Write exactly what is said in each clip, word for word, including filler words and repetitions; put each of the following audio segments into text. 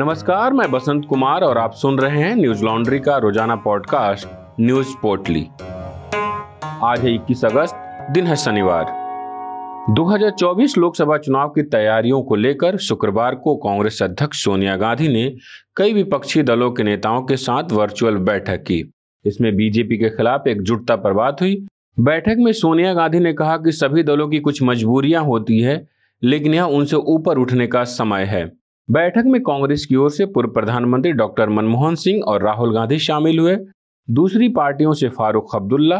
नमस्कार, मैं बसंत कुमार और आप सुन रहे हैं न्यूज लॉन्ड्री का रोजाना पॉडकास्ट न्यूज पोर्टली। आज है इक्कीस अगस्त, दिन है शनिवार। दो हज़ार चौबीस लोकसभा चुनाव की तैयारियों को लेकर शुक्रवार को कांग्रेस अध्यक्ष सोनिया गांधी ने कई विपक्षी दलों के नेताओं के साथ वर्चुअल बैठक की। इसमें बीजेपी के खिलाफ एकजुटता पर बात हुई। बैठक में सोनिया गांधी ने कहा कि सभी दलों की कुछ मजबूरियां होती है, लेकिन यह उनसे ऊपर उठने का समय है। बैठक में कांग्रेस की ओर से पूर्व प्रधानमंत्री डॉक्टर मनमोहन सिंह और राहुल गांधी शामिल हुए। दूसरी पार्टियों से फारूक अब्दुल्ला,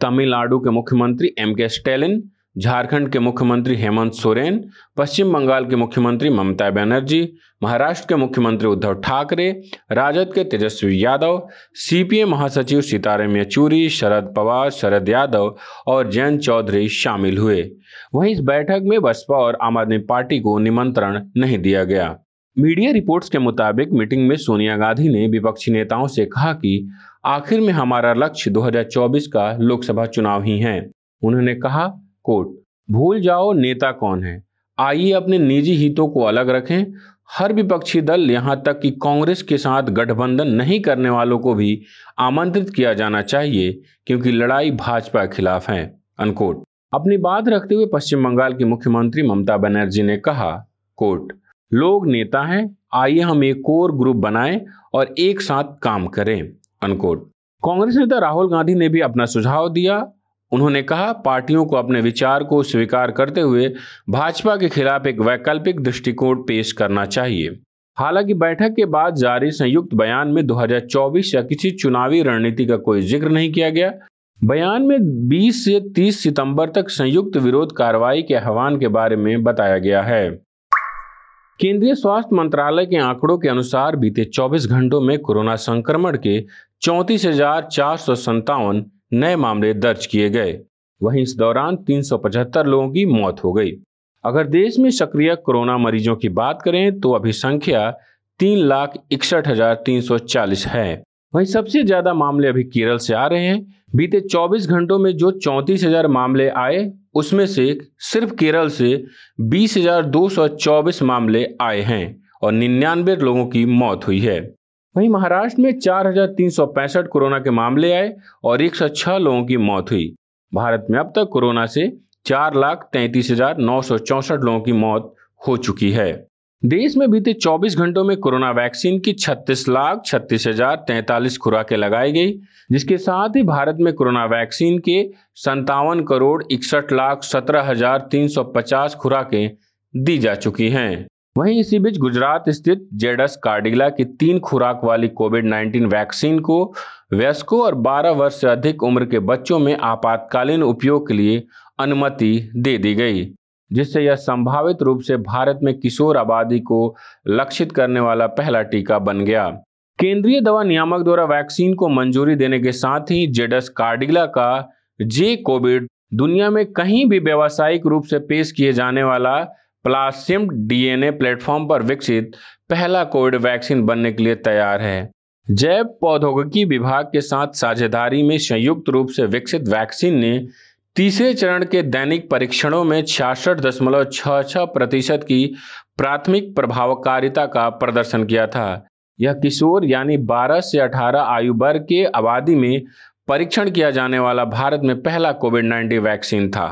तमिलनाडु के मुख्यमंत्री एमके स्टेलिन, झारखंड के मुख्यमंत्री हेमंत सोरेन, पश्चिम बंगाल के मुख्यमंत्री ममता बनर्जी, महाराष्ट्र के मुख्यमंत्री उद्धव ठाकरे, राजद के तेजस्वी यादव, सीपीएम महासचिव सीताराम येचूरी, शरद पवार, शरद यादव और जयंत चौधरी शामिल हुए। वहीं इस बैठक में बसपा और आम आदमी पार्टी को निमंत्रण नहीं दिया गया। मीडिया रिपोर्ट्स के मुताबिक मीटिंग में सोनिया गांधी ने विपक्षी नेताओं से कहा कि आखिर में हमारा लक्ष्य दो हज़ार चौबीस का लोकसभा चुनाव ही है। उन्होंने कहा, कोट, भूल जाओ नेता कौन है, आइए अपने निजी हितों को अलग रखें। हर विपक्षी दल, यहां तक कि कांग्रेस के साथ गठबंधन नहीं करने वालों को भी आमंत्रित किया जाना चाहिए, क्योंकि लड़ाई भाजपा के खिलाफ है, अनकोट। अपनी बात रखते हुए पश्चिम बंगाल की मुख्यमंत्री ममता बनर्जी ने कहा, कोट, लोग नेता हैं, आइए हम एक कोर ग्रुप बनाएं और एक साथ काम करें, अनकोट। कांग्रेस नेता राहुल गांधी ने भी अपना सुझाव दिया। उन्होंने कहा, पार्टियों को अपने विचार को स्वीकार करते हुए भाजपा के खिलाफ एक वैकल्पिक दृष्टिकोण पेश करना चाहिए। हालांकि बैठक के बाद जारी संयुक्त बयान में दो हज़ार चौबीस या किसी चुनावी रणनीति का कोई जिक्र नहीं किया गया। बयान में बीस से तीस सितंबर तक संयुक्त विरोध कार्रवाई के आह्वान के बारे में बताया गया है। केंद्रीय स्वास्थ्य मंत्रालय के आंकड़ों के अनुसार बीते चौबीस घंटों में कोरोना संक्रमण के चौंतीस हजार चार सौ संतावन नए मामले दर्ज किए गए। वहीं इस दौरान तीन सौ पचहत्तर लोगों की मौत हो गई। अगर देश में सक्रिय कोरोना मरीजों की बात करें तो अभी संख्या तीन लाख इकसठ हजार तीन सौ चालीस है। वहीं सबसे ज्यादा मामले अभी केरल से आ रहे हैं। बीते चौबीस घंटों में जो चौंतीस हजार मामले आए, उसमें से सिर्फ केरल से बीस हजार दो सौ चौबीस मामले आए हैं और निन्यानवे लोगों की मौत हुई है। वहीं महाराष्ट्र में चार हजार तीन सौ पैंसठ कोरोना के मामले आए और एक सौ छह लोगों की मौत हुई। भारत में अब तक कोरोना से चार लाख तैंतीस हजार नौ सौ चौसठ लोगों की मौत हो चुकी है। देश में बीते चौबीस घंटों में कोरोना वैक्सीन की छत्तीस लाख छत्तीस हजार तैंतालीस खुराकें लगाई गई, जिसके साथ ही भारत में कोरोना वैक्सीन के संतावन करोड़ इकसठ लाख सत्रह हजार तीन सौ पचास खुराकें दी जा चुकी हैं। वहीं इसी बीच गुजरात स्थित जेडस कार्डिला की तीन खुराक वाली कोविड उन्नीस वैक्सीन को वयस्कों और बारह वर्ष से अधिक उम्र के बच्चों में आपातकालीन उपयोग के लिए अनुमति दे दी गई, जिससे यह संभावित रूप से भारत में किशोर आबादी को लक्षित करने वाला पहला टीका बन गया। केंद्रीय दवा नियामक द्वारा वैक्सीन को मंजूरी देने के साथ ही जेडस कार्डिला का जे कोविड दुनिया में कहीं भी व्यावसायिक रूप से पेश किए जाने वाला प्लास्मिड डीएनए प्लेटफॉर्म पर विकसित पहला कोविड वैक्सीन बनने के लिए तैयार है। जैव प्रौद्योगिकी विभाग के साथ साझेदारी में संयुक्त रूप से विकसित वैक्सीन ने तीसरे चरण के दैनिक परीक्षणों में छियासठ दशमलव छः छः प्रतिशत की प्राथमिक प्रभावकारिता का प्रदर्शन किया था। यह किशोर यानी बारह से अठारह आयु वर्ग के आबादी में परीक्षण किया जाने वाला भारत में पहला कोविड उन्नीस वैक्सीन था।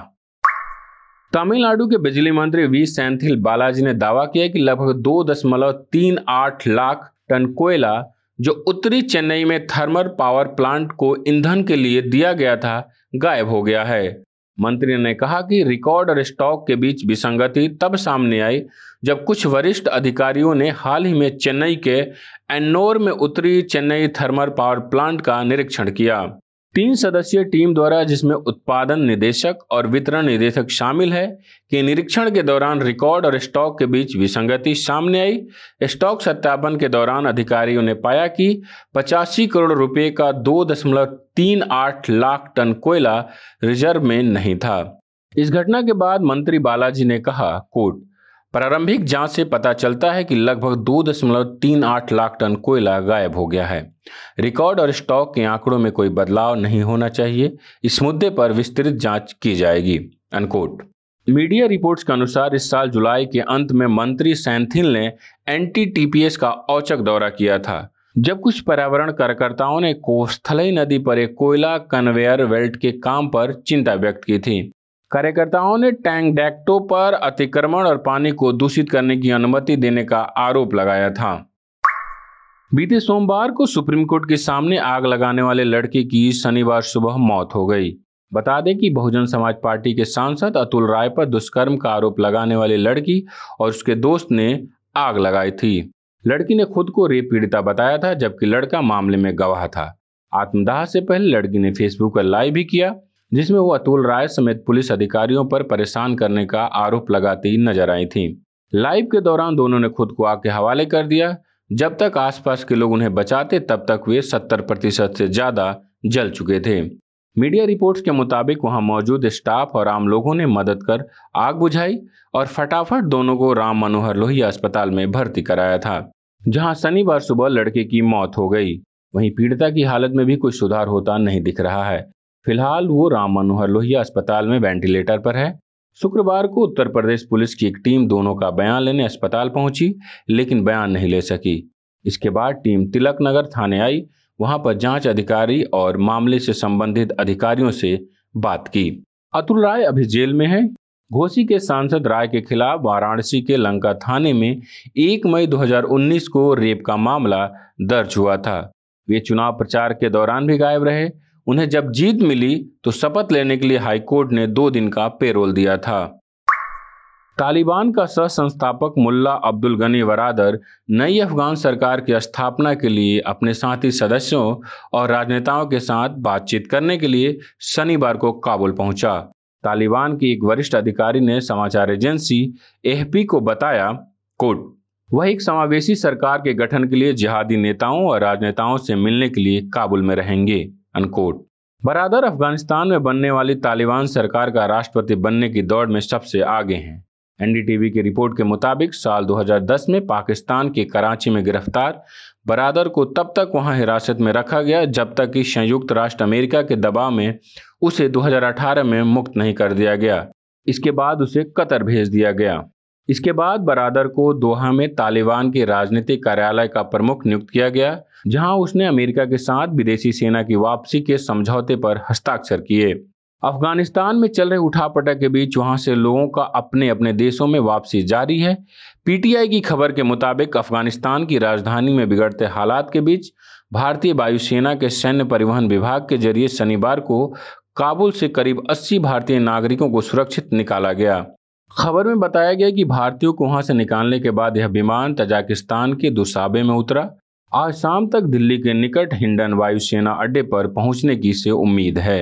तमिलनाडु के बिजली मंत्री वी सैंथिल बालाजी ने दावा किया कि लगभग दो दशमलव तीन आठ लाख टन कोयला जो उत्तरी चेन्नई में थर्मल पावर प्लांट को ईंधन के लिए दिया गया था, गायब हो गया है। मंत्री ने कहा कि रिकॉर्ड और स्टॉक के बीच विसंगति तब सामने आई जब कुछ वरिष्ठ अधिकारियों ने हाल ही में चेन्नई के एन्नोर में उत्तरी चेन्नई थर्मल पावर प्लांट का निरीक्षण किया। तीन सदस्यीय टीम द्वारा, जिसमें उत्पादन निदेशक और वितरण निदेशक शामिल है, कि निरीक्षण के दौरान रिकॉर्ड और स्टॉक के बीच विसंगति सामने आई। स्टॉक सत्यापन के दौरान अधिकारियों ने पाया कि पचासी करोड़ रुपए का दो दशमलव तीन आठ लाख टन कोयला रिजर्व में नहीं था। इस घटना के बाद मंत्री बालाजी ने कहा, कोट, प्रारंभिक जांच से पता चलता है कि लगभग दो दशमलव तीन आठ लाख टन कोयला गायब हो गया है। रिकॉर्ड और स्टॉक के आंकड़ों में कोई बदलाव नहीं होना चाहिए। इस मुद्दे पर विस्तृत जांच की जाएगी, अनकोट। मीडिया रिपोर्ट्स के अनुसार इस साल जुलाई के अंत में मंत्री सैंथिल ने एंटी टीपीएस का औचक दौरा किया था, जब कुछ पर्यावरण कार्यकर्ताओं ने कोस्थलई नदी पर एक कोयला कन्वेयर बेल्ट के काम पर चिंता व्यक्त की थी। कार्यकर्ताओं ने टैंक डैक्टो पर अतिक्रमण और पानी को दूषित करने की अनुमति देने का आरोप लगाया था। बीते सोमवार को सुप्रीम कोर्ट के सामने आग लगाने वाले लड़के की शनिवार सुबह मौत हो गई। बता दें कि बहुजन समाज पार्टी के सांसद अतुल राय पर दुष्कर्म का आरोप लगाने वाली लड़की और उसके दोस्त ने आग लगाई थी। लड़की ने खुद को रेप पीड़िता बताया था, जबकि लड़का मामले में गवाह था। आत्मदाह से पहले लड़की ने फेसबुक पर लाइव भी किया, जिसमें वो अतुल राय समेत पुलिस अधिकारियों पर परेशान करने का आरोप लगाती नजर आई थी। लाइव के दौरान दोनों ने खुद को आग के हवाले कर दिया। जब तक आसपास के लोग उन्हें बचाते, तब तक वे सत्तर प्रतिशत से ज्यादा जल चुके थे। मीडिया रिपोर्ट्स के मुताबिक वहां मौजूद स्टाफ और आम लोगों ने मदद कर आग बुझाई और फटाफट दोनों को राम मनोहर लोहिया अस्पताल में भर्ती कराया था, जहां शनिवार सुबह लड़के की मौत हो गई। वहीं पीड़िता की हालत में भी कोई सुधार होता नहीं दिख रहा है। फिलहाल वो राम मनोहर लोहिया अस्पताल में वेंटिलेटर पर है। शुक्रवार को उत्तर प्रदेश पुलिस की एक टीम दोनों का बयान लेने अस्पताल पहुंची, लेकिन बयान नहीं ले सकी। इसके बाद टीम तिलक नगर थाने आई। वहां पर जांच अधिकारी और मामले से संबंधित अधिकारियों से बात की। अतुल राय अभी जेल में है। घोसी के सांसद राय के खिलाफ वाराणसी के लंका थाने में एक मई दो हज़ार उन्नीस को रेप का मामला दर्ज हुआ था। वे चुनाव प्रचार के दौरान भी गायब रहे। उन्हें जब जीत मिली तो शपथ लेने के लिए हाईकोर्ट ने दो दिन का पेरोल दिया था। तालिबान का सह संस्थापक मुल्ला अब्दुल गनी बरादर नई अफगान सरकार की स्थापना के लिए अपने साथी सदस्यों और राजनेताओं के साथ बातचीत करने के लिए शनिवार को काबुल पहुंचा। तालिबान के एक वरिष्ठ अधिकारी ने समाचार एजेंसी एएफपी को बताया, कोट, वह एक समावेशी सरकार के गठन के लिए जिहादी नेताओं और राजनेताओं से मिलने के लिए काबुल में रहेंगे, अनकोट। बरादर अफगानिस्तान में बनने वाली तालिबान सरकार का राष्ट्रपति बनने की दौड़ में सबसे आगे हैं। एनडीटीवी की रिपोर्ट के मुताबिक साल दो हज़ार दस में पाकिस्तान के कराची में गिरफ्तार बरादर को तब तक वहां हिरासत में रखा गया जब तक कि संयुक्त राष्ट्र अमेरिका के दबाव में उसे दो हज़ार अठारह में मुक्त नहीं कर दिया गया। इसके बाद उसे कतर भेज दिया गया। इसके बाद बरादर को दोहा में तालिबान के राजनीतिक कार्यालय का प्रमुख नियुक्त किया गया, जहाँ उसने अमेरिका के साथ विदेशी सेना की वापसी के समझौते पर हस्ताक्षर किए। अफगानिस्तान में चल रहे उठापटक के बीच वहां से लोगों का अपने अपने देशों में वापसी जारी है। पीटीआई की खबर के मुताबिक अफगानिस्तान की राजधानी में बिगड़ते हालात के बीच भारतीय वायुसेना के सैन्य परिवहन विभाग के जरिए शनिवार को काबुल से करीब अस्सी भारतीय नागरिकों को सुरक्षित निकाला गया। खबर में बताया गया कि भारतीयों को वहां से निकालने के बाद यह विमान तजाकिस्तान के दुसाबे में उतरा। आज शाम तक दिल्ली के निकट हिंडन वायुसेना अड्डे पर पहुंचने की से उम्मीद है।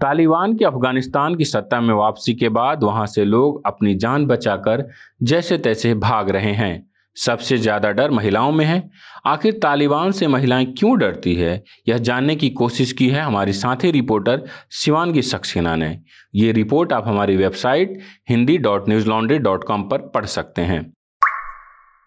तालिबान के अफगानिस्तान की सत्ता में वापसी के बाद वहां से लोग अपनी जान बचाकर जैसे तैसे भाग रहे हैं। सबसे ज्यादा डर महिलाओं में है। आखिर तालिबान से महिलाएं क्यों डरती है, यह जानने की कोशिश की है हमारी साथी रिपोर्टर शिवांगी सक्सेना ने। ये रिपोर्ट आप हमारी website Hindi dot Newslaundry dot com पर पढ़ सकते हैं।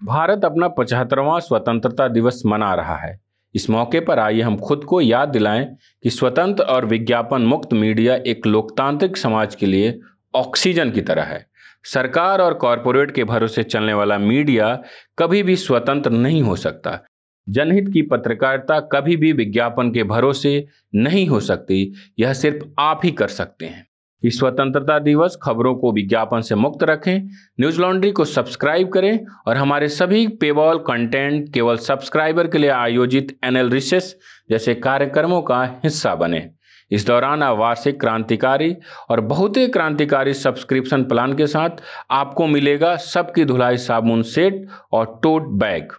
भारत अपना पचहत्तरवां स्वतंत्रता दिवस मना रहा है। इस मौके पर आइए हम खुद को याद दिलाएं कि स्वतंत्र और विज्ञापन मुक्त मीडिया एक लोकतांत्रिक समाज के लिए ऑक्सीजन की तरह है। सरकार और कॉरपोरेट के भरोसे चलने वाला मीडिया कभी भी स्वतंत्र नहीं हो सकता। जनहित की पत्रकारिता कभी भी विज्ञापन के भरोसे नहीं हो सकती। यह सिर्फ आप ही कर सकते हैं। इस स्वतंत्रता दिवस खबरों को विज्ञापन से मुक्त रखें। न्यूज लॉन्ड्री को सब्सक्राइब करें और हमारे सभी पेवॉल कंटेंट केवल सब्सक्राइबर के लिए आयोजित एनएल रिसेस जैसे कार्यक्रमों का हिस्सा बने। इस दौरान आप वार्षिक क्रांतिकारी और बहुते क्रांतिकारी सब्सक्रिप्शन प्लान के साथ आपको मिलेगा सबकी धुलाई साबुन सेट और टोट बैग।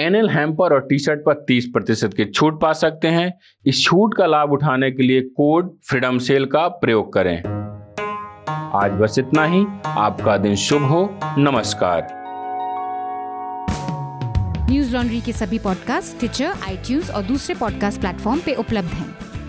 एनएल हैम्पर और टी शर्ट पर तीस प्रतिशत की छूट पा सकते हैं। इस छूट का लाभ उठाने के लिए कोड फ्रीडम सेल का प्रयोग करें। आज बस इतना ही। आपका दिन शुभ हो। नमस्कार। न्यूज लॉन्ड्री के सभी पॉडकास्ट टिचर, आईट्यूज और दूसरे पॉडकास्ट प्लेटफॉर्म पे उपलब्ध हैं।